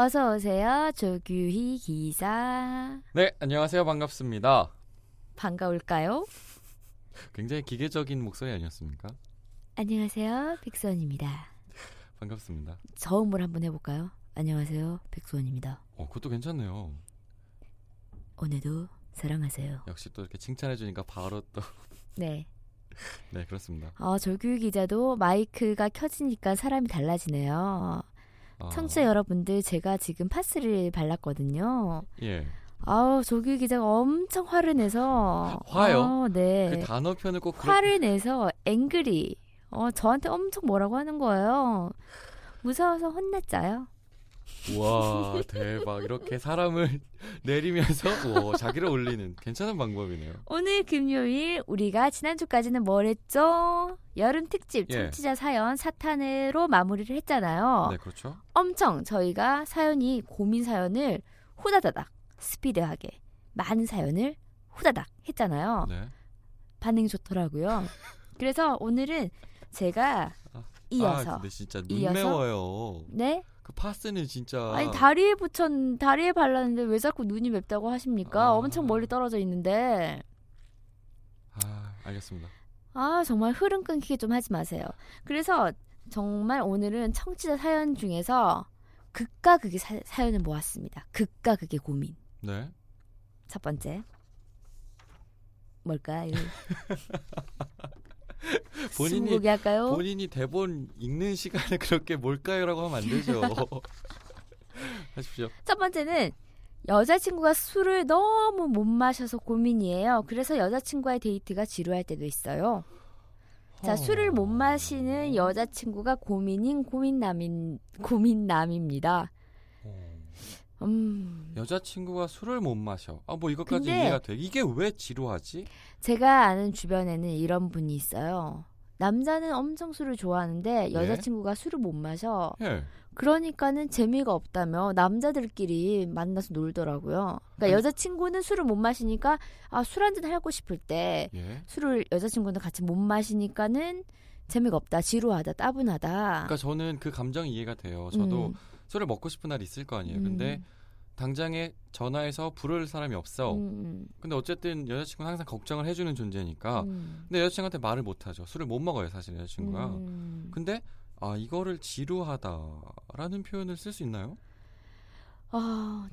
어서 오세요. 조규희 기자. 네, 안녕하세요. 반갑습니다. 반가울까요? 굉장히 기계적인 목소리 아니었습니까? 안녕하세요. 백수원입니다. 반갑습니다. 저음을 한번 해볼까요? 안녕하세요. 백수원입니다. 그것도 괜찮네요. 오늘도 사랑하세요. 역시 또 이렇게 칭찬해주니까 바로 또. 네. 네, 그렇습니다. 조규희 기자도 마이크가 켜지니까 사람이 달라지네요. 청취자 여러분들, 제가 지금 파스를 발랐거든요. 예. 조규희 기자가 엄청 화를 내서. 화요? 네. 그 단어 표현을 꼭. 화를 내서 앵그리. 저한테 엄청 뭐라고 하는 거예요. 무서워서 혼났어요. 와, 대박. 이렇게 사람을 내리면서 자기를 올리는 괜찮은 방법이네요. 오늘 금요일, 우리가 지난주까지는 뭘 했죠? 여름 특집 청취자 사연 사탄으로 마무리를 했잖아요. 네, 그렇죠. 엄청 저희가 사연이 고민 사연을 후다다닥 스피드하게 많은 사연을 후다닥 했잖아요. 네. 반응이 좋더라고요. 그래서 오늘은 제가 이어서. 근데 진짜 눈 이어서, 매워요. 네? 그 파스는 진짜. 아니, 다리에 발랐는데 왜 자꾸 눈이 맵다고 하십니까? 엄청 멀리 떨어져 있는데. 알겠습니다. 정말 흐름 끊기게 좀 하지 마세요. 그래서 정말 오늘은 청취자 사연 중에서 극과 극의 사연을 모았습니다. 극과 극의 고민. 네. 첫 번째. 뭘까요? 본인이 대본 읽는 시간에 그렇게 뭘까요라고 하면 안 되죠. 하십시오. 첫 번째는 여자친구가 술을 너무 못 마셔서 고민이에요. 그래서 여자친구와의 데이트가 지루할 때도 있어요. 자, 술을 못 마시는 여자친구가 고민남입니다. 여자친구가 술을 못 마셔. 이것까지 이해가 돼. 이게 왜 지루하지? 제가 아는 주변에는 이런 분이 있어요. 남자는 엄청 술을 좋아하는데 여자친구가 술을 못 마셔. 그러니까는 재미가 없다며 남자들끼리 만나서 놀더라고요. 그러니까 여자친구는 술을 못 마시니까 술 한잔 하고 싶을 때 술을 여자친구는 같이 못 마시니까는 재미가 없다, 지루하다, 따분하다. 그러니까 저는 그 감정이 이해가 돼요. 저도 술을 먹고 싶은 날이 있을 거 아니에요. 근데 당장에 전화해서 부를 사람이 없어. 근데 어쨌든 여자친구는 항상 걱정을 해주는 존재니까. 근데 여자친구한테 말을 못하죠. 술을 못 먹어요, 사실 여자친구가. 근데 이거를 지루하다라는 표현을 쓸 수 있나요?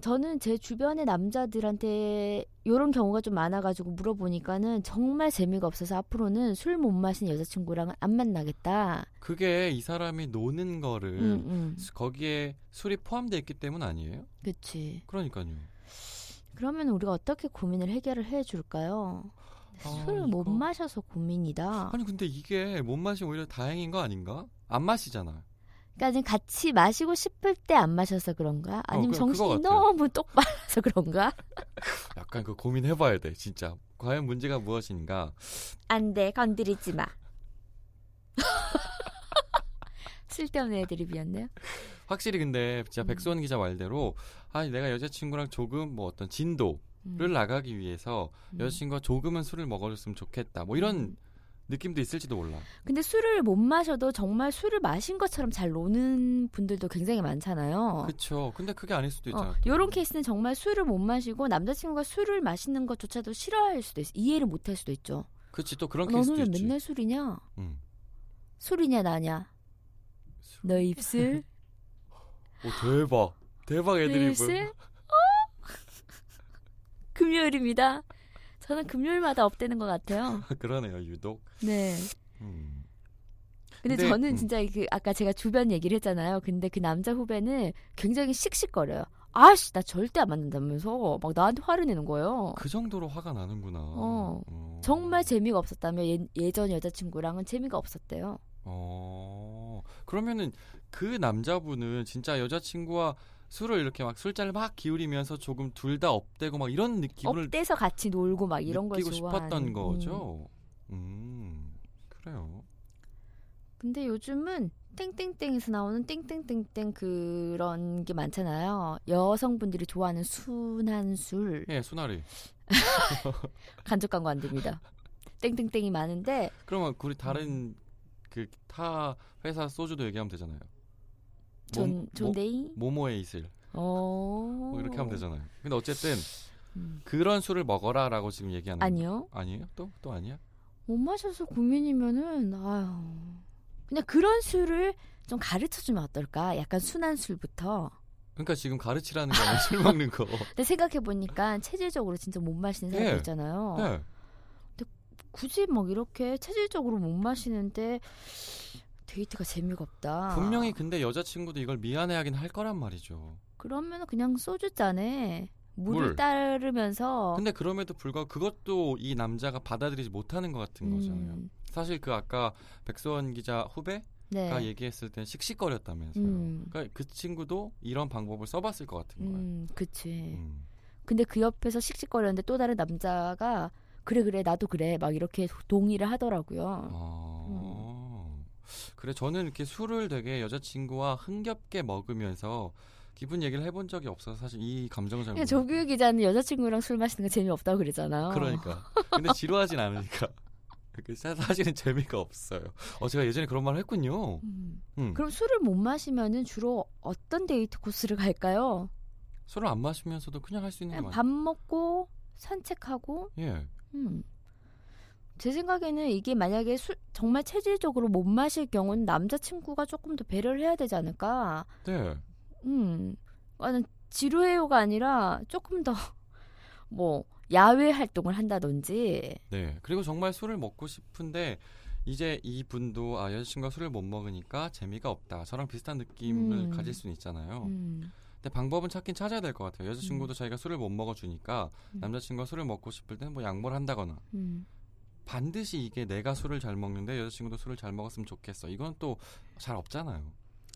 저는 제 주변의 남자들한테 이런 경우가 좀 많아가지고 물어보니까는 정말 재미가 없어서 앞으로는 술 못 마신 여자친구랑은 안 만나겠다. 그게 이 사람이 노는 거를 거기에 술이 포함되어 있기 때문 아니에요? 그치. 그러니까요. 그러면 우리가 어떻게 고민을 해결을 해줄까요? 술을 못 마셔서 고민이다. 아니, 근데 이게 못 마시면 오히려 다행인 거 아닌가? 안 마시잖아. 그러니까 같이 마시고 싶을 때 안 마셔서 그런가? 아니면 정신이 너무 똑바라서 그런가? 약간 그 고민해봐야 돼, 진짜. 과연 문제가 무엇인가? 안 돼, 건드리지 마. 쓸데없는 애드립이었네요. 확실히 근데 진짜 백수원 기자 말대로 내가 여자친구랑 조금 어떤 진도를 나가기 위해서 여자친구가 조금은 술을 먹어줬으면 좋겠다. 이런 느낌도 있을지도 몰라. 근데 술을 못 마셔도 정말 술을 마신 것처럼 잘 노는 분들도 굉장히 많잖아요. 그렇죠. 근데 그게 아닐 수도 있잖아요. 이런 케이스는 정말 술을 못 마시고 남자친구가 술을 마시는 것조차도 싫어할 수도 있어. 이해를 못할 수도 있죠. 그렇지. 또 그런 케이스도 있지. 너는 맨날 술이냐? 술이냐 나냐? 너 입술? 대박 애드립은. 입술? 금요일입니다. 저는 금요일마다 업되는 것 같아요. 그러네요, 유독. 네. 근데 저는 진짜 아까 제가 주변 얘기를 했잖아요. 근데 그 남자 후배는 굉장히 씩씩거려요. 아씨, 나 절대 안 만난다면서 막 나한테 화를 내는 거예요. 그 정도로 화가 나는구나. 정말 재미가 없었다며 예전 여자친구랑은 재미가 없었대요. 그러면은 그 남자분은 진짜 여자친구와 술을 이렇게 막 술잔을 막 기울이면서 조금 둘 다 업되고 막 이런 기분을 업돼서 같이 놀고 막 이런 걸 좋아하는 싶었던 거죠. 그래요. 근데 요즘은 땡땡땡에서 나오는 땡땡땡땡 그런 게 많잖아요. 여성분들이 좋아하는 순한 술. 예, 순하리. 간접 광고 안 됩니다. 땡땡땡이 많은데. 그러면 우리 다른 그 타 회사 소주도 얘기하면 되잖아요. 존데이? 모모에 있을. 뭐 이렇게 하면 되잖아요. 근데 어쨌든 그런 술을 먹어라라고 지금 얘기하는. 아니요. 거. 아니에요? 또 아니야? 못 마셔서 고민이면은 아유. 그냥 그런 술을 좀 가르쳐주면 어떨까? 약간 순한 술부터. 그러니까 지금 가르치라는 거예요. 술 먹는 거. 근데 생각해보니까 체질적으로 진짜 못 마시는 사람들 네. 있잖아요. 네. 근데 굳이 막 이렇게 체질적으로 못 마시는데 데이트가 재미가 없다. 분명히 근데 여자친구도 이걸 미안해하긴 할 거란 말이죠. 그러면 그냥 소주잔에 물을 따르면서. 근데 그럼에도 불구하고 그것도 이 남자가 받아들이지 못하는 것 같은 거잖아요. 사실 그 아까 백수원 기자 후배가 네. 얘기했을 때 씩씩거렸다면서요. 그러니까 그 친구도 이런 방법을 써봤을 것 같은 거예요. 그치. 근데 그 옆에서 씩씩거렸는데 또 다른 남자가 그래 나도 그래 막 이렇게 동의를 하더라고요. 그래 저는 이렇게 술을 되게 여자친구와 흥겹게 먹으면서 기분 얘기를 해본 적이 없어서 사실 이 감정을 잘 모르겠어요. 조규희 기자는 여자친구랑 술 마시는 거 재미없다고 그랬잖아요. 그러니까. 근데 지루하진 않으니까. 사실은 재미가 없어요. 제가 예전에 그런 말을 했군요. 그럼 술을 못 마시면은 주로 어떤 데이트 코스를 갈까요? 술을 안 마시면서도 그냥 할 수 있는 게 많아요. 밥 먹고 산책하고. 예. 제 생각에는 이게 만약에 정말 체질적으로 못 마실 경우는 남자친구가 조금 더 배려를 해야 되지 않을까. 네. 지루해요가 아니라 조금 더 뭐 야외 활동을 한다든지. 네. 그리고 정말 술을 먹고 싶은데 이제 이분도 여자친구가 술을 못 먹으니까 재미가 없다. 저랑 비슷한 느낌을 가질 수는 있잖아요. 근데 방법은 찾긴 찾아야 될 것 같아요. 여자친구도 자기가 술을 못 먹어주니까 남자친구가 술을 먹고 싶을 때는 뭐 양보를 한다거나. 반드시 이게 내가 술을 잘 먹는데 여자친구도 술을 잘 먹었으면 좋겠어. 이건 또 잘 없잖아요.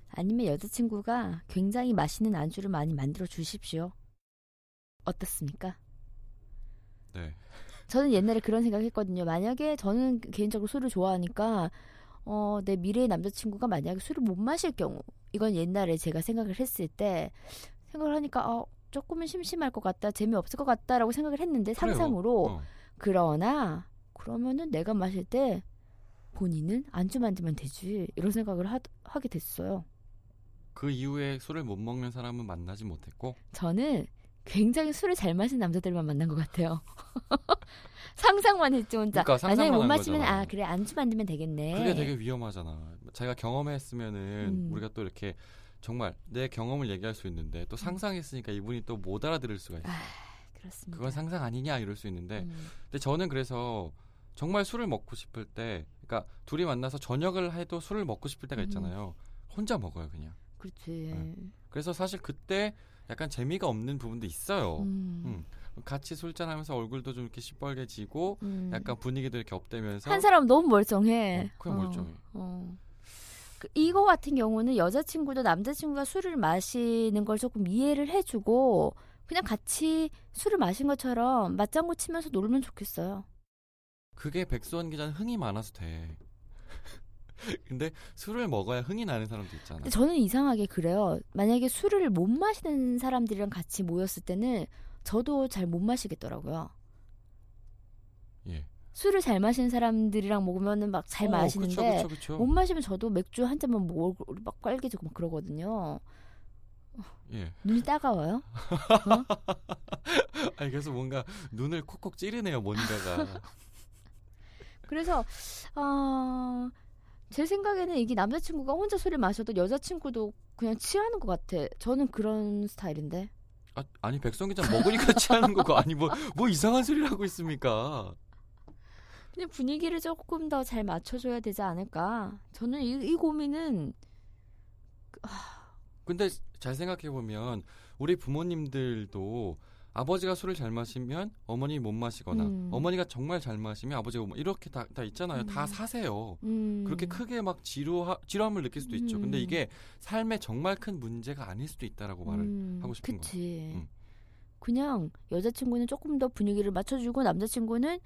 아니면 여자친구가 굉장히 맛있는 안주를 많이 만들어 주십시오. 어떻습니까? 네. 저는 옛날에 그런 생각했거든요. 만약에 저는 개인적으로 술을 좋아하니까 내 미래의 남자친구가 만약에 술을 못 마실 경우, 이건 옛날에 제가 생각을 했을 때 생각을 하니까 조금은 심심할 것 같다, 재미없을 것 같다라고 생각을 했는데 상상으로 그러나 그러면은 내가 마실 때 본인은 안주 만들면 되지 이런 생각을 하게 됐어요. 그 이후에 술을 못 먹는 사람은 만나지 못했고? 저는 굉장히 술을 잘 마시는 남자들만 만난 것 같아요. 상상만 했지 혼자. 그러니까 만약에 못 마시면 거잖아. 그래 안주 만들면 되겠네. 그게 되게 위험하잖아. 자기가 경험했으면은 우리가 또 이렇게 정말 내 경험을 얘기할 수 있는데 또 상상했으니까 이분이 또 못 알아들을 수가 있어요. 그렇습니다. 그건 상상 아니냐 이럴 수 있는데 근데 저는 그래서 정말 술을 먹고 싶을 때 그러니까 둘이 만나서 저녁을 해도 술을 먹고 싶을 때가 있잖아요. 혼자 먹어요 그냥. 그렇지. 네. 그래서 사실 그때 약간 재미가 없는 부분도 있어요. 같이 술잔 하면서 얼굴도 좀 이렇게 시뻘개지고 약간 분위기도 이렇게 업되면서 한 사람 너무 멀쩡해. 그냥 멀쩡해. 이거 같은 경우는 여자친구도 남자친구가 술을 마시는 걸 조금 이해를 해주고 그냥 같이 술을 마신 것처럼 맞장구 치면서 놀면 좋겠어요. 그게 백수원 기자는 흥이 많아서 돼. 근데 술을 먹어야 흥이 나는 사람도 있잖아. 근데 저는 이상하게 그래요. 만약에 술을 못 마시는 사람들이랑 같이 모였을 때는 저도 잘 못 마시겠더라고요. 예. 술을 잘 마시는 사람들이랑 먹으면은 막 잘 마시는데 그쵸. 못 마시면 저도 맥주 한 잔만 목을 막 깔개지고 막 그러거든요. 예. 눈이 따가워요? 아니 그래서 뭔가 눈을 콕콕 찌르네요 뭔가가. 그래서 제 생각에는 이게 남자친구가 혼자 술을 마셔도 여자친구도 그냥 취하는 것 같아. 저는 그런 스타일인데. 아니 백성 기자 먹으니까 취하는 거고 아니 뭐 이상한 소리를 하고 있습니까? 그냥 분위기를 조금 더 잘 맞춰줘야 되지 않을까. 저는 이 고민은. 근데 잘 생각해보면 우리 부모님들도 아버지가 술을 잘 마시면 어머니 못 마시거나 어머니가 정말 잘 마시면 아버지가 이렇게 다 있잖아요. 다 사세요. 그렇게 크게 막 지루함을 느낄 수도 있죠. 근데 이게 삶에 정말 큰 문제가 아닐 수도 있다라고 말을 하고 싶은 거예요. 그치. 그냥 여자친구는 조금 더 분위기를 맞춰주고 남자친구는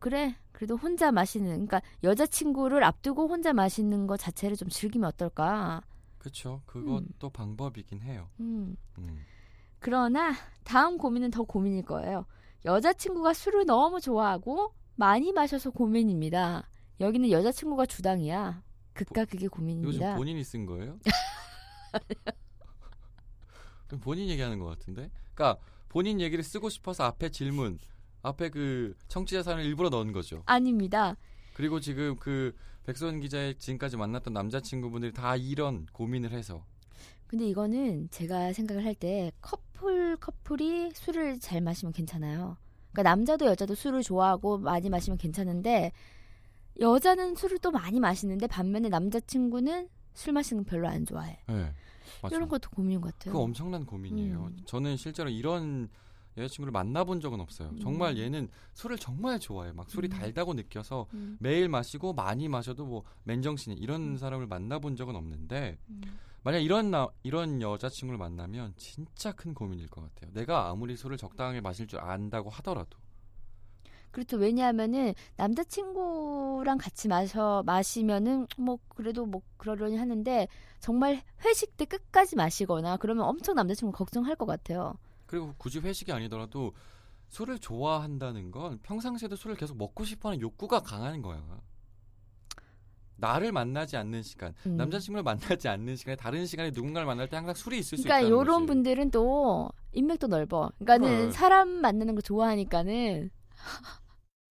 그래 그래도 혼자 마시는 그러니까 여자친구를 앞두고 혼자 마시는 거 자체를 좀 즐기면 어떨까. 그렇죠. 그것도 방법이긴 해요. 그러나 다음 고민은 더 고민일 거예요. 여자친구가 술을 너무 좋아하고 많이 마셔서 고민입니다. 여기는 여자친구가 주당이야. 극과 극의 고민입니다. 요즘 본인이 쓴 거예요? 본인 얘기하는 것 같은데? 그러니까 본인 얘기를 쓰고 싶어서 앞에 질문, 앞에 그 청취자 사연을 일부러 넣은 거죠? 아닙니다. 그리고 지금 그 백수원 기자의 지금까지 만났던 남자친구분들이 다 이런 고민을 해서 근데 이거는 제가 생각을 할 때 커플이 술을 잘 마시면 괜찮아요. 그러니까 남자도 여자도 술을 좋아하고 많이 마시면 괜찮은데 여자는 술을 또 많이 마시는데 반면에 남자친구는 술 마시는 건 별로 안 좋아해. 네, 맞아. 이런 것도 고민인 것 같아요. 그거 엄청난 고민이에요. 저는 실제로 이런 여자친구를 만나본 적은 없어요. 정말 얘는 술을 정말 좋아해. 막 술이 달다고 느껴서 매일 마시고 많이 마셔도 뭐 맨정신이 이런 사람을 만나본 적은 없는데 만약 이런 여자친구를 만나면 진짜 큰 고민일 것 같아요. 내가 아무리 술을 적당히 마실 줄 안다고 하더라도. 그렇죠. 왜냐하면은 남자친구랑 같이 마시면은 뭐 그래도 뭐 그러려니 하는데 정말 회식 때 끝까지 마시거나 그러면 엄청 남자친구 걱정할 것 같아요. 그리고 굳이 회식이 아니더라도 술을 좋아한다는 건 평상시에도 술을 계속 먹고 싶어하는 욕구가 강한 거야. 나를 만나지 않는 시간, 남자친구를 만나지 않는 시간에 다른 시간에 누군가를 만날 때 항상 술이 있을 수 있다는 거지. 그러니까 이런 분들은 또 인맥도 넓어. 그러니까는 사람 만나는 거 좋아하니까는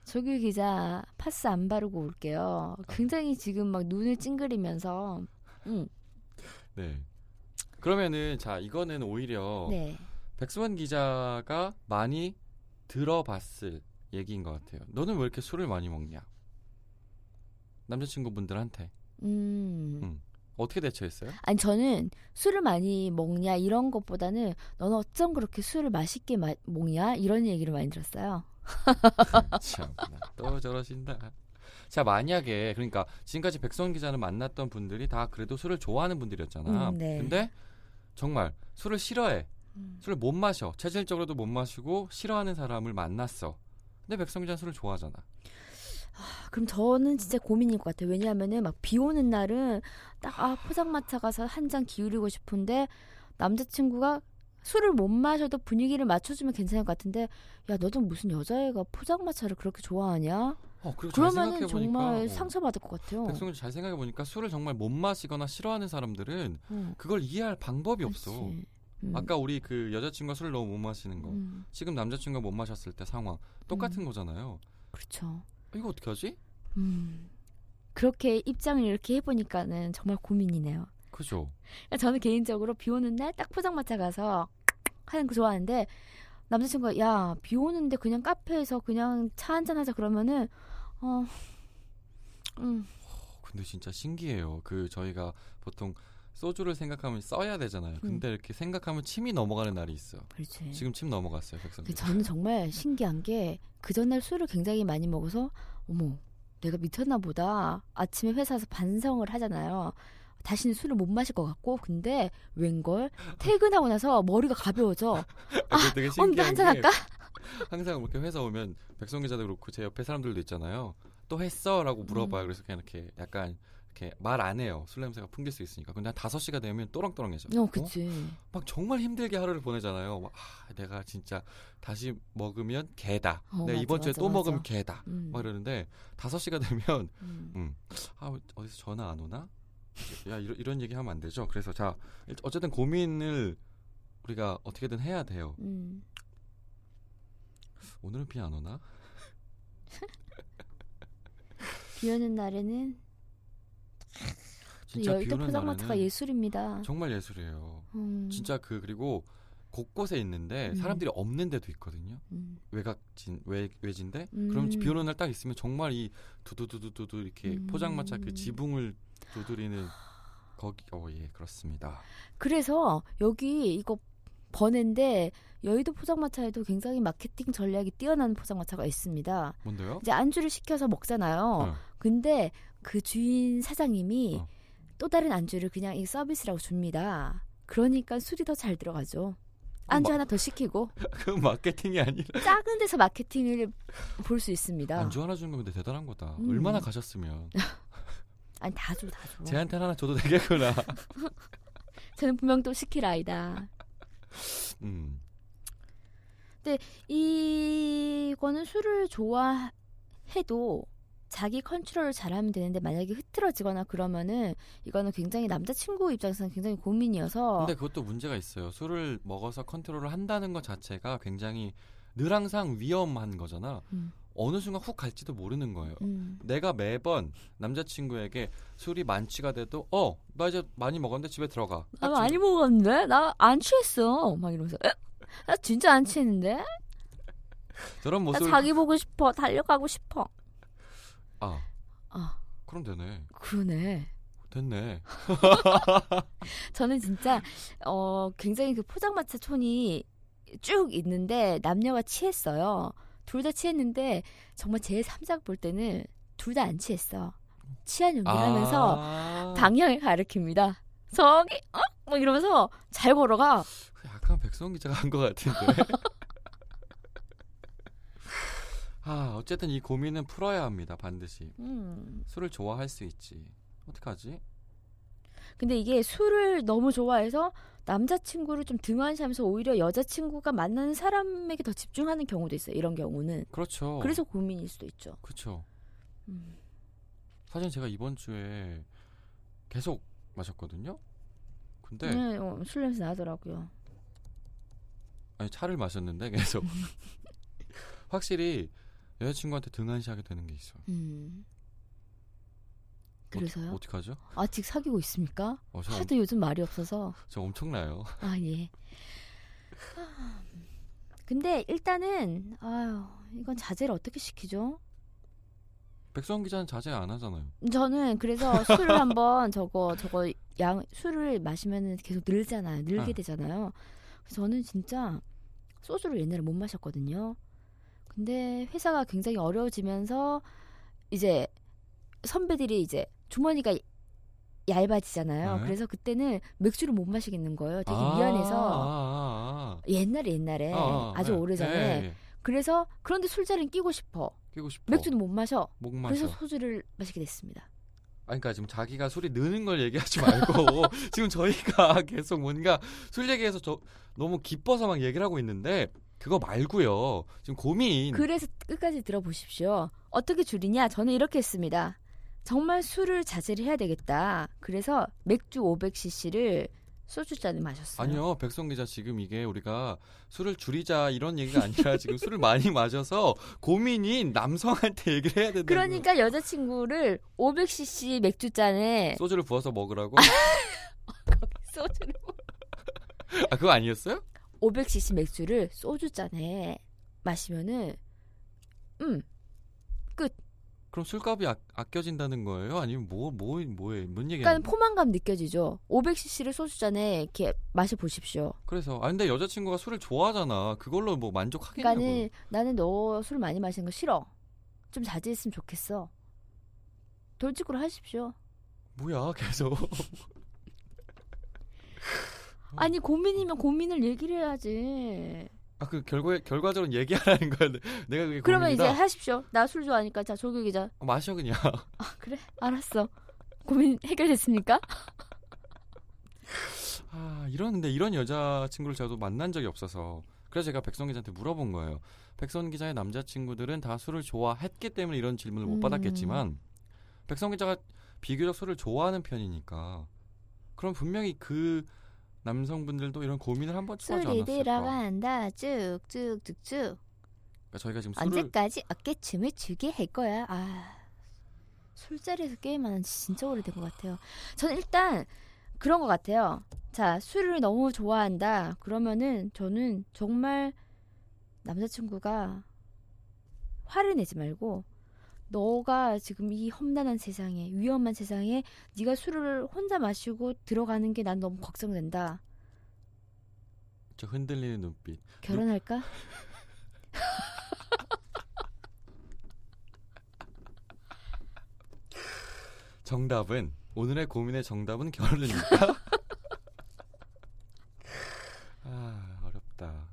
조규희 기자 파스 안 바르고 올게요. 굉장히 지금 막 눈을 찡그리면서. 네. 그러면은 자 이거는 오히려 네. 백수원 기자가 많이 들어봤을 얘기인 것 같아요. 너는 왜 이렇게 술을 많이 먹냐? 남자친구분들한테 어떻게 대처했어요? 아니 저는 술을 많이 먹냐 이런 것보다는 넌 어쩜 그렇게 술을 맛있게 먹냐 이런 얘기를 많이 들었어요. 참나 또 저러신다. 자 만약에 그러니까 지금까지 백수원 기자는 만났던 분들이 다 그래도 술을 좋아하는 분들이었잖아. 네. 근데 정말 술을 싫어해. 술을 못 마셔. 체질적으로도 못 마시고 싫어하는 사람을 만났어. 근데 백수원 기자는 술을 좋아하잖아. 그럼 저는 진짜 고민일 것 같아요. 왜냐하면은 막 비 오는 날은 딱 포장마차 가서 한 잔 기울이고 싶은데 남자친구가 술을 못 마셔도 분위기를 맞춰주면 괜찮을 것 같은데 야 너 좀 무슨 여자애가 포장마차를 그렇게 좋아하냐? 그러면은 정말 상처받을 것 같아요. 백성준 잘 생각해보니까 술을 정말 못 마시거나 싫어하는 사람들은 그걸 이해할 방법이 그렇지. 없어. 아까 우리 그 여자친구가 술을 너무 못 마시는 거 지금 남자친구가 못 마셨을 때 상황 똑같은 거잖아요. 그렇죠. 이거 어떻게 하지? 그렇게 입장을 이렇게 해보니까는 정말 고민이네요. 그죠? 저는 개인적으로 비 오는 날 딱 포장마차 가서 하는 거 좋아하는데 남자친구가 야, 비 오는데 그냥 카페에서 그냥 차 한잔 하자 그러면은 근데 진짜 신기해요. 그 저희가 보통 소주를 생각하면 써야 되잖아요. 근데 이렇게 생각하면 침이 넘어가는 날이 있어. 그렇지. 지금 침 넘어갔어요. 백성님. 저는 정말 신기한 게 그 전날 술을 굉장히 많이 먹어서 어머 내가 미쳤나 보다. 아침에 회사에서 반성을 하잖아요. 다시는 술을 못 마실 것 같고 근데 웬걸 퇴근하고 나서 머리가 가벼워져. 되게 오늘 한잔 할까? 항상 이렇게 회사 오면 백성 기자도 그렇고 제 옆에 사람들도 있잖아요. 또 했어? 라고 물어봐요. 그래서 그냥 이렇게 약간 이렇게 말 안 해요. 술 냄새가 풍길 수 있으니까. 근데 한 5시가 되면 또렁또렁해져. 그치. 막 정말 힘들게 하루를 보내잖아요. 막, 내가 진짜 다시 먹으면 개다. 내가 이번 주에 또 먹으면 개다. 막 이러는데 5시가 되면 어디서 전화 안 오나? 야 이런 얘기 하면 안 되죠. 그래서 자 어쨌든 고민을 우리가 어떻게든 해야 돼요. 오늘은 비 안 오나? 비 오는 날에는 진짜 여의도 포장마차가 예술입니다. 정말 예술이에요. 진짜 그리고 곳곳에 있는데 사람들이 없는 데도 있거든요. 외진데 그럼 비 오는 날 딱 있으면 정말 이 두두두두두 이렇게 포장마차 그 지붕을 두드리는 거기. 예 그렇습니다. 그래서 여기 이거 번외인데 여의도 포장마차에도 굉장히 마케팅 전략이 뛰어난 포장마차가 있습니다. 뭔데요? 이제 안주를 시켜서 먹잖아요. 네. 근데 그 주인 사장님이 또 다른 안주를 그냥 이 서비스라고 줍니다. 그러니까 술이 더 잘 들어가죠. 안주 하나 더 시키고. 그건 마케팅이 아니라 작은 데서 마케팅을 볼 수 있습니다. 안주 하나 주는 건데 대단한 거다. 얼마나 가셨으면. 아니 다 줘, 다 줘. 쟤한테 하나 줘도 되겠구나. 저는 분명 또 시킬 아이다. 근데 이거는 술을 좋아해도 자기 컨트롤을 잘하면 되는데 만약에 흐트러지거나 그러면은 이거는 굉장히 남자친구 입장에서는 굉장히 고민이어서. 근데 그것도 문제가 있어요. 술을 먹어서 컨트롤을 한다는 것 자체가 굉장히 늘 항상 위험한 거잖아. 어느 순간 훅 갈지도 모르는 거예요. 내가 매번 남자친구에게 술이 만취가 돼도 나 이제 많이 먹었는데 집에 들어가. 나 많이 먹었는데? 나 안 취했어. 막 이러면서 나 진짜 안 취했는데? 저런 모습. 나 자기 보고 싶어. 달려가고 싶어. 그럼 되네. 그러네. 됐네. 저는 진짜 굉장히 그 포장마차 촌이 쭉 있는데 남녀가 취했어요. 둘 다 취했는데 정말 제 3작 볼 때는 둘 다 안 취했어. 취한 연기를 하면서 방향을 가리킵니다. 저기 막 이러면서 잘 걸어가. 약간 백수원 기자가 한 것 같은데. 어쨌든 이 고민은 풀어야 합니다. 반드시. 술을 좋아할 수 있지. 어떡하지? 근데 이게 술을 너무 좋아해서 남자친구를 좀 등한시하면서 오히려 여자친구가 만나는 사람에게 더 집중하는 경우도 있어요. 이런 경우는. 그렇죠. 그래서 고민일 수도 있죠. 그렇죠. 사실 제가 이번 주에 계속 마셨거든요. 근데 술 냄새 나더라고요. 아니 차를 마셨는데 계속. 확실히 여자친구한테 등한시하게 되는 게 있어요. 그래서요? 어떡하죠? 아직 사귀고 있습니까? 하도 요즘 말이 없어서. 저 엄청나요. 예. 근데 일단은 이건 자제를 어떻게 시키죠? 백수원 기자는 자제 안 하잖아요. 저는 그래서 술을 한번 저거 술을 마시면 계속 늘잖아요. 늘게 되잖아요. 그래서 저는 진짜 소주를 옛날에 못 마셨거든요. 근데 회사가 굉장히 어려워지면서 이제 선배들이 이제 주머니가 얇아지잖아요. 네. 그래서 그때는 맥주를 못 마시겠는 거예요. 되게 미안해서. 옛날에 아주 오래전에. 그래서 그런데 술자리는 끼고 싶어. 맥주도 못 마셔. 그래서 소주를 마시게 됐습니다. 그러니까 지금 자기가 술이 느는 걸 얘기하지 말고 지금 저희가 계속 뭔가 술 얘기해서 너무 기뻐서 막 얘기를 하고 있는데 그거 말고요. 지금 고민. 그래서 끝까지 들어보십시오. 어떻게 줄이냐? 저는 이렇게 했습니다. 정말 술을 자제를 해야 되겠다. 그래서 맥주 500cc를 소주잔을 마셨어요. 아니요. 백성 기자 지금 이게 우리가 술을 줄이자 이런 얘기가 아니라 지금 술을 많이 마셔서 고민인 남성한테 얘기를 해야 된다. 그러니까 여자친구를 500cc 맥주잔에 소주를 부어서 먹으라고? 소주를 그거 아니었어요? 500cc 맥주를 소주잔에 마시면은 끝. 그럼 술값이 아껴진다는 거예요? 아니면 뭐예요? 뭔 얘기예요? 약간 포만감 느껴지죠. 500cc를 소주잔에 이렇게 마셔 보십시오. 그래서 근데 여자친구가 술을 좋아하잖아. 그걸로 뭐 만족하겠냐고. 그러니까는 나는 너 술 많이 마시는 거 싫어. 좀 자제했으면 좋겠어. 돌직구로 하십시오. 뭐야 계속. 아니 고민이면 고민을 얘기를 해야지. 결과적으로 얘기하라는 거야. 내가 그게 그러면 고민이다. 이제 하십시오. 나 술 좋아하니까. 자 조규희 기자. 마셔 그냥. 그래? 알았어. 고민 해결됐습니까? 이런데 이런 여자친구를 저도 만난 적이 없어서 그래서 제가 백선 기자한테 물어본 거예요. 백선 기자의 남자친구들은 다 술을 좋아했기 때문에 이런 질문을 못 받았겠지만 백선 기자가 비교적 술을 좋아하는 편이니까 그럼 분명히 그 남성분들도 이런 고민을 한 번쯤 하지 않았을까. 술이 들어간다 쭉쭉쭉쭉. 그러니까 저희가 지금 언제까지 어깨춤을 추게 할 거야. 술자리에서 게임하는 진짜 오래된 것 같아요. 저는 일단 그런 것 같아요. 자 술을 너무 좋아한다 그러면은 저는 정말 남자친구가 화를 내지 말고 너가 지금 이 험난한 세상에 위험한 세상에 네가 술을 혼자 마시고 들어가는 게 난 너무 걱정된다. 저 흔들리는 눈빛. 결혼할까? 정답은, 오늘의 고민의 정답은 결혼입니까? 아, 어렵다.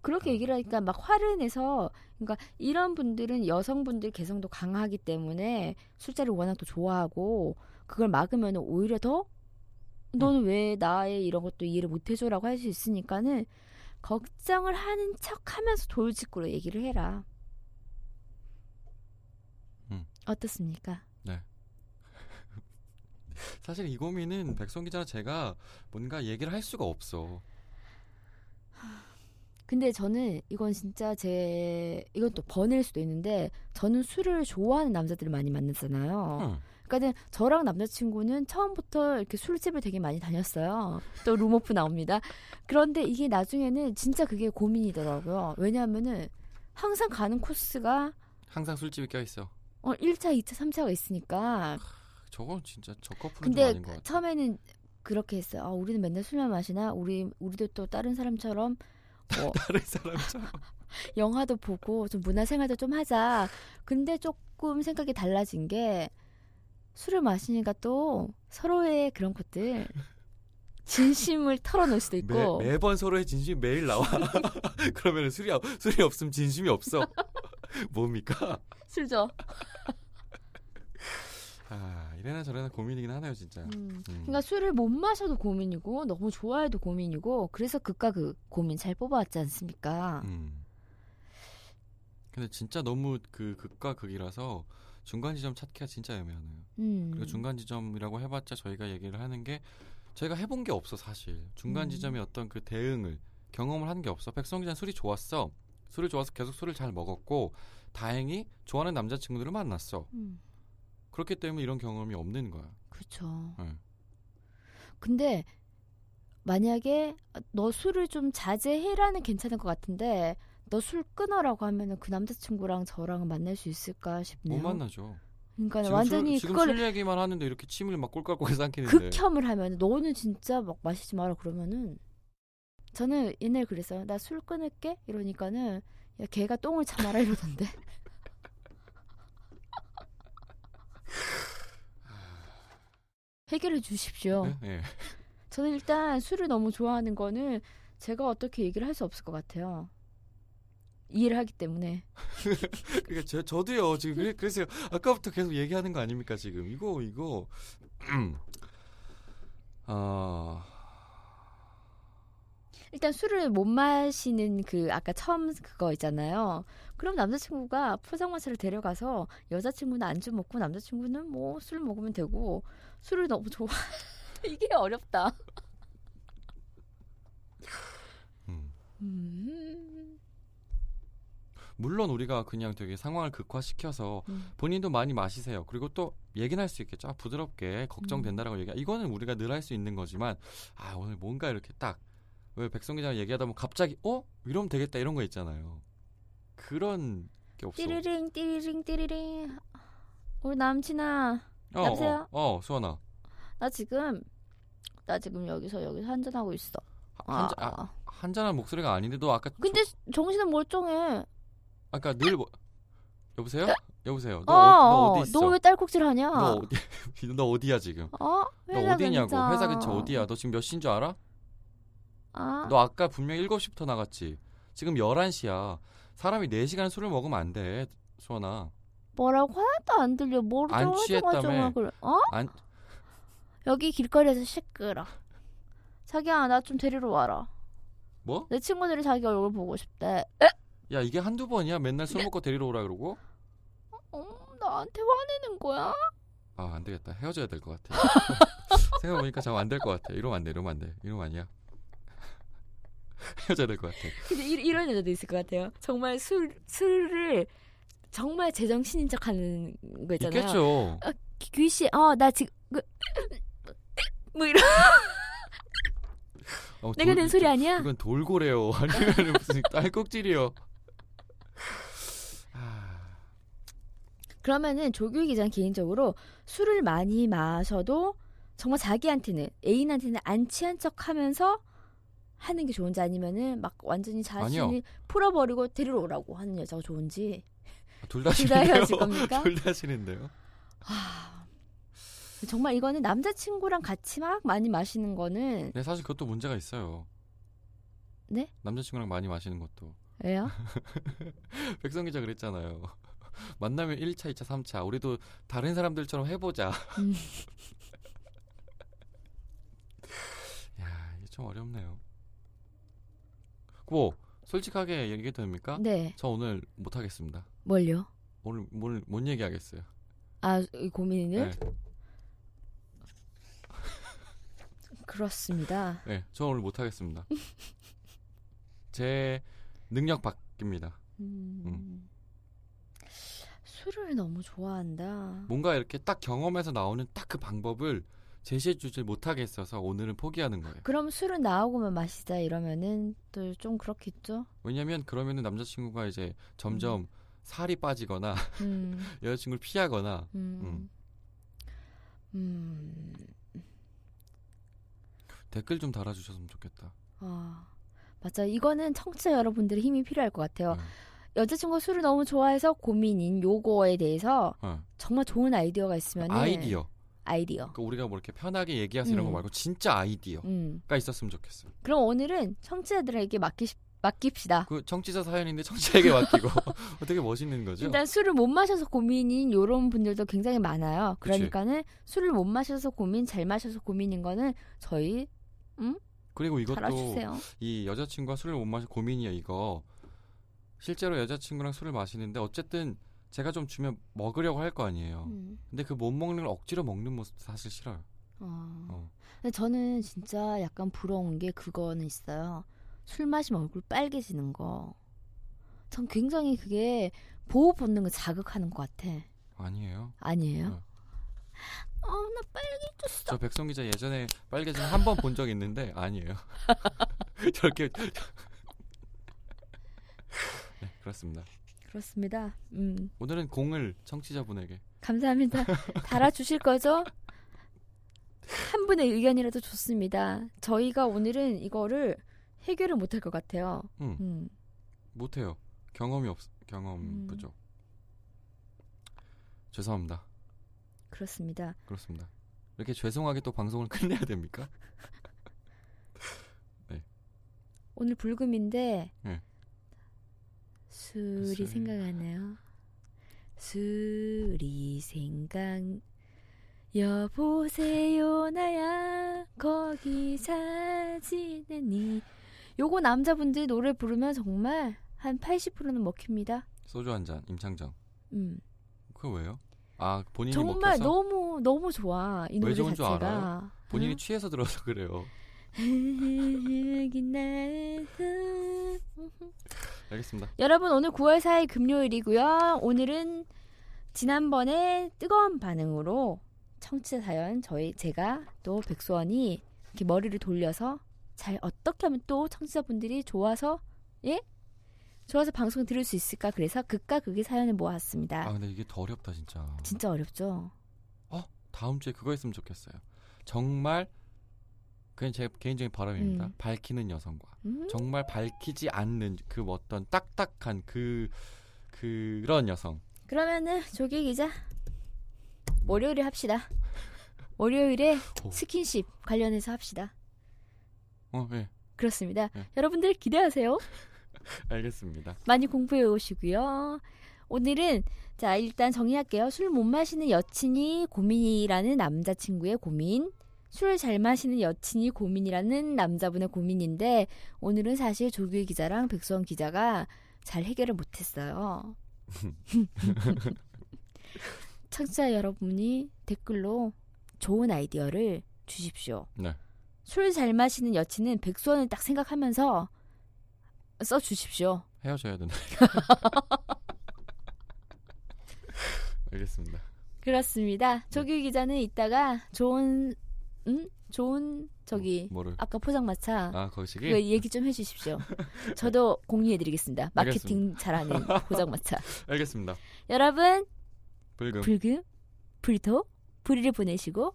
그렇게 얘기를 하니까 막 화를 내서, 그러니까 이런 분들은 여성분들 개성도 강하기 때문에 술자리를 워낙 또 좋아하고, 그걸 막으면 오히려 더 너는 왜 나의 이런 것도 이해를 못 해줘라고 할 수 있으니까는 걱정을 하는 척하면서 돌직구로 얘기를 해라. 어떻습니까? 네. 사실 이 고민은 백성 기자나 제가 뭔가 얘기를 할 수가 없어. 근데 저는 이건 진짜 이건 또 번일 수도 있는데 저는 술을 좋아하는 남자들을 많이 만났잖아요. 그러니까 저랑 남자친구는 처음부터 이렇게 술집을 되게 많이 다녔어요. 또 룸오프 나옵니다. 그런데 이게 나중에는 진짜 그게 고민이더라고요. 왜냐하면은 항상 가는 코스가 항상 술집이 껴있어. 1차, 2차, 3차가 있으니까. 저건 진짜 저 커플은 좀 아닌 것 같아. 처음에는 그렇게 했어요. 우리는 맨날 술만 마시나? 우리도 또 다른 사람처럼 다른 사람처럼 영화도 보고 좀 문화생활도 좀 하자. 근데 조금 생각이 달라진 게 술을 마시니까 또 서로의 그런 것들 진심을 털어놓을 수도 있고 매번 서로의 진심이 매일 나와. 그러면 술이 없으면 진심이 없어. 뭡니까? 술죠. 아, 이래나 저래나 고민이긴 하네요, 진짜. 그러니까 술을 못 마셔도 고민이고 너무 좋아해도 고민이고 그래서 극과 극 고민 잘 뽑아왔지 않습니까? 근데 진짜 너무 그 극과 극이라서 중간 지점 찾기가 진짜 애매하네요. 그리고 중간 지점이라고 해봤자 저희가 얘기를 하는 게 저희가 해본 게 없어 사실. 중간 지점의 어떤 그 대응을 경험을 한 게 없어. 백성 기자는 술이 좋았어. 술을 좋아서 계속 술을 잘 먹었고 다행히 좋아하는 남자친구들을 만났어. 그렇기 때문에 이런 경험이 없는 거야. 그렇죠. 네. 근데 만약에 너 술을 좀 자제해라는 괜찮을 것 같은데 너 술 끊어라고 하면은 그 남자친구랑 저랑 만날 수 있을까 싶네요. 못 만나죠. 그러니까 지금 완전히 지금 술 얘기만 하는데 이렇게 침을 막 꼴깍꼴깍 삼키는데 극혐을 하면 너는 진짜 막 마시지 마라 그러면은. 저는 옛날에 그랬어요. 나 술 끊을게? 이러니까는 야, 걔가 똥을 참아라 이러던데. 해결해 주십시오. 네. 저는 일단 술을 너무 좋아하는 거는 제가 어떻게 얘기를 할 수 없을 것 같아요. 이해를 하기 때문에. 그러니까 저도요. 지금 그래서 아까부터 계속 얘기하는 거 아닙니까 지금. 이거. 일단 술을 못 마시는 그 아까 처음 그거 있잖아요. 그럼 남자친구가 포장마차를 데려가서 여자친구는 안주 먹고 남자친구는 뭐 술 먹으면 되고 술을 너무 좋아. 이게 어렵다. 물론 우리가 그냥 되게 상황을 극화시켜서 본인도 많이 마시세요. 그리고 또 얘기는 할 수 있겠죠. 부드럽게 걱정된다라고 얘기해. 이거는 우리가 늘 할 수 있는 거지만 오늘 뭔가 이렇게 딱 왜 백성 기자랑 얘기하다 보면 갑자기 이러면 되겠다 이런 거 있잖아요. 그런 게 없어. 띠리링 띠리링 띠리링. 우리 남친아. 여보세요? 수원아. 나 지금 여기서 한잔하고 있어. 한잔한 목소리가 아닌데 너 아까. 근데 정신은 멀쩡해. 아까 늘 여보세요? 여보세요. 너 어디 있어? 너 왜 딸꾹질하냐? 너 어디야 지금? 너 어디냐고. 진짜. 회사 근처 어디야? 너 지금 몇 시인 줄 알아? 너 아까 분명히 7시부터 나갔지. 지금 11시야. 사람이 4시간 술을 먹으면 안 돼. 수원아. 뭐라고 하나도 안 들려. 뭐로 쩡얼쩡얼쩡얼 그래. 여기 길거리에서 시끄러. 자기야 나 좀 데리러 와라. 뭐? 내 친구들이 자기 얼굴 보고 싶대. 야 이게 한두 번이야? 맨날 술 먹고 데리러 오라 그러고? 나한테 화내는 거야? 안 되겠다. 헤어져야 될 것 같아. 생각해보니까 참 안 될 것 같아. 이러면 안 돼. 이러면 아니야. 헤어져야 될 것 같아. 근데 이런 여자도 있을 것 같아요. 정말 술을 정말 제정신인 척하는 거 있잖아요. 있겠죠. 규희 씨, 나 지금 뭐 이런. 내가 낸 소리 아니야? 이건 돌고래요. 아니면 무슨 딸꾹질이요. 그러면은 조규희 기자는 개인적으로 술을 많이 마셔도 정말 자기한테는 애인한테는 안 취한 척하면서 하는 게 좋은지 아니면은 막 완전히 자신을 아니요. 풀어버리고 데리러 오라고 하는 여자가 좋은지. 둘 다 싫은데요. 둘 다 싫은데요. 아, 정말 이거는 남자친구랑 같이 막 많이 마시는 거는. 네, 사실 그것도 문제가 있어요. 네? 남자친구랑 많이 마시는 것도. 왜요? 백성 기자 그랬잖아요. 만나면 1차, 2차, 3차. 우리도 다른 사람들처럼 해보자. 야, 이게 좀 어렵네요. 뭐 솔직하게 얘기해도 됩니까? 네. 저 오늘 못하겠습니다. 뭘요? 오늘 뭔 얘기하겠어요? 아, 이 고민을? 네. 그렇습니다. 네, 저 오늘 못하겠습니다. 제 능력 밖입니다. 술을 너무 좋아한다. 뭔가 이렇게 딱 경험해서 나오는 딱 그 방법을 제시해주질 못하게 있어서 오늘은 포기하는 거예요. 그럼 술은 나오고만 마시자 이러면은 또 좀 그렇겠죠? 왜냐면 그러면은 남자친구가 이제 점점 살이 빠지거나 여자친구를 피하거나. 댓글 좀 달아주셨으면 좋겠다. 아, 맞아. 이거는 청취자 여러분들의 힘이 필요할 것 같아요. 여자친구가 술을 너무 좋아해서 고민인 요거에 대해서 정말 좋은 아이디어가 있으면 아이디어. 그러니까 우리가 뭐 이렇게 편하게 얘기해서 이런 거 말고 진짜 아이디어가 있었으면 좋겠어요. 그럼 오늘은 청취자들에게 맡깁시다. 그 청취자 사연인데 청취자에게 맡기고 되게 멋있는 거죠. 일단 술을 못 마셔서 고민인 이런 분들도 굉장히 많아요. 그러니까는 술을 못 마셔서 고민, 잘 마셔서 고민인 거는 저희 그리고 이것도 달아주세요. 이 여자친구가 술을 못 마셔서 고민이야 이거. 실제로 여자친구랑 술을 마시는데 어쨌든 제가 좀 주면 먹으려고 할 거 아니에요. 근데 그 못 먹는 걸 억지로 먹는 모습도 사실 싫어요. 근데 저는 진짜 약간 부러운 게 그거는 있어요. 술 마시면 얼굴 빨개지는 거. 전 굉장히 그게 보호 본능을 자극하는 것 같아. 아니에요? 네. 나 빨개졌어. 저 백성 기자 예전에 빨개진 한 번 본 적 있는데 아니에요. 저렇게 네, 그렇습니다. 오늘은 공을 청취자분에게 감사합니다. 달아주실 거죠? 한 분의 의견이라도 좋습니다. 저희가 오늘은 이거를 해결을 못할 것 같아요. 못해요. 경험 부족. 죄송합니다. 그렇습니다. 이렇게 죄송하게 또 방송을 끝내야 됩니까? 네. 오늘 불금인데 네. 술이 생각나네요. 술이 생각 여보세요 나야 거기 잘 지내니. 요거 남자분들이 노래 부르면 정말 한 80%는 먹힙니다. 소주 한 잔 임창정. 그거 왜요? 아, 본인이 먹혀서? 정말 너무 좋아. 이 노래 자체가. 왜 좋은 줄 알아요? 본인이 취해서 들어서 그래요. 알겠습니다. 여러분 오늘 9월 4일 금요일이고요. 오늘은 지난번에 뜨거운 반응으로 청취자 사연 제가 또 백수원이 이렇게 머리를 돌려서 잘 어떻게 하면 또 청취자분들이 좋아서 방송 들을 수 있을까 그래서 극과 극의 사연을 모았습니다. 아 근데 이게 더 어렵다 진짜 어렵죠. 다음 주에 그거 했으면 좋겠어요. 정말 그건 제 개인적인 바람입니다. 밝히는 여성과 정말 밝히지 않는 그 어떤 딱딱한 그런 여성. 그러면은 조규희 기자 월요일에 합시다. 월요일에 스킨십 관련해서 합시다. 네. 그렇습니다. 네. 여러분들 기대하세요. 알겠습니다. 많이 공부해 오시고요. 오늘은 자 일단 정리할게요. 술 못 마시는 여친이 고민이라는 남자친구의 고민. 술을 잘 마시는 여친이 고민이라는 남자분의 고민인데 오늘은 사실 조규희 기자랑 백수원 기자가 잘 해결을 못했어요. 청취자 여러분이 댓글로 좋은 아이디어를 주십시오. 네. 술 잘 마시는 여친은 백수원을 딱 생각하면서 써주십시오. 헤어져야 되나요? 알겠습니다. 그렇습니다. 조규희 기자는 이따가 좋은 뭐를? 아까 포장마차 거시기? 그 얘기 좀 해주십시오. 저도 공유해드리겠습니다. 마케팅 알겠습니다. 잘하는 포장마차. 알겠습니다. 여러분 불금, 불토, 불이를 보내시고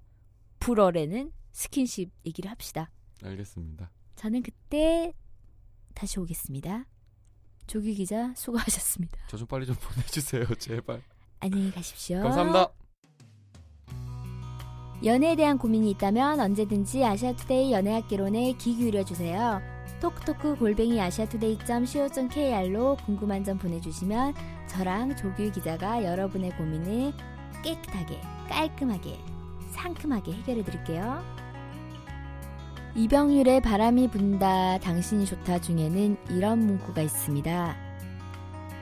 오프럴에는 스킨십 얘기를 합시다. 알겠습니다. 저는 그때 다시 오겠습니다. 조규 기자 수고하셨습니다. 저 좀 빨리 좀 보내주세요. 제발. 안녕히 가십시오. 감사합니다. 연애에 대한 고민이 있다면 언제든지 아시아투데이 연애학개론에 귀 기울여주세요. 톡톡톡@asiatoday.co.kr로 궁금한 점 보내주시면 저랑 조규 기자가 여러분의 고민을 깨끗하게, 깔끔하게, 상큼하게 해결해드릴게요. 이병률의 바람이 분다, 당신이 좋다 중에는 이런 문구가 있습니다.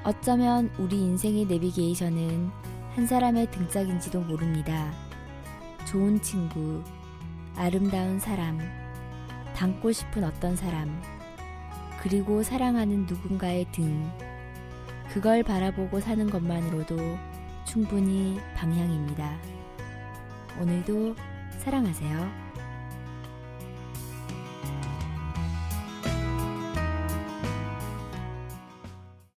어쩌면 우리 인생의 내비게이션은 한 사람의 등짝인지도 모릅니다. 좋은 친구, 아름다운 사람, 닮고 싶은 어떤 사람, 그리고 사랑하는 누군가의 등, 그걸 바라보고 사는 것만으로도 충분히 방향입니다. 오늘도 사랑하세요.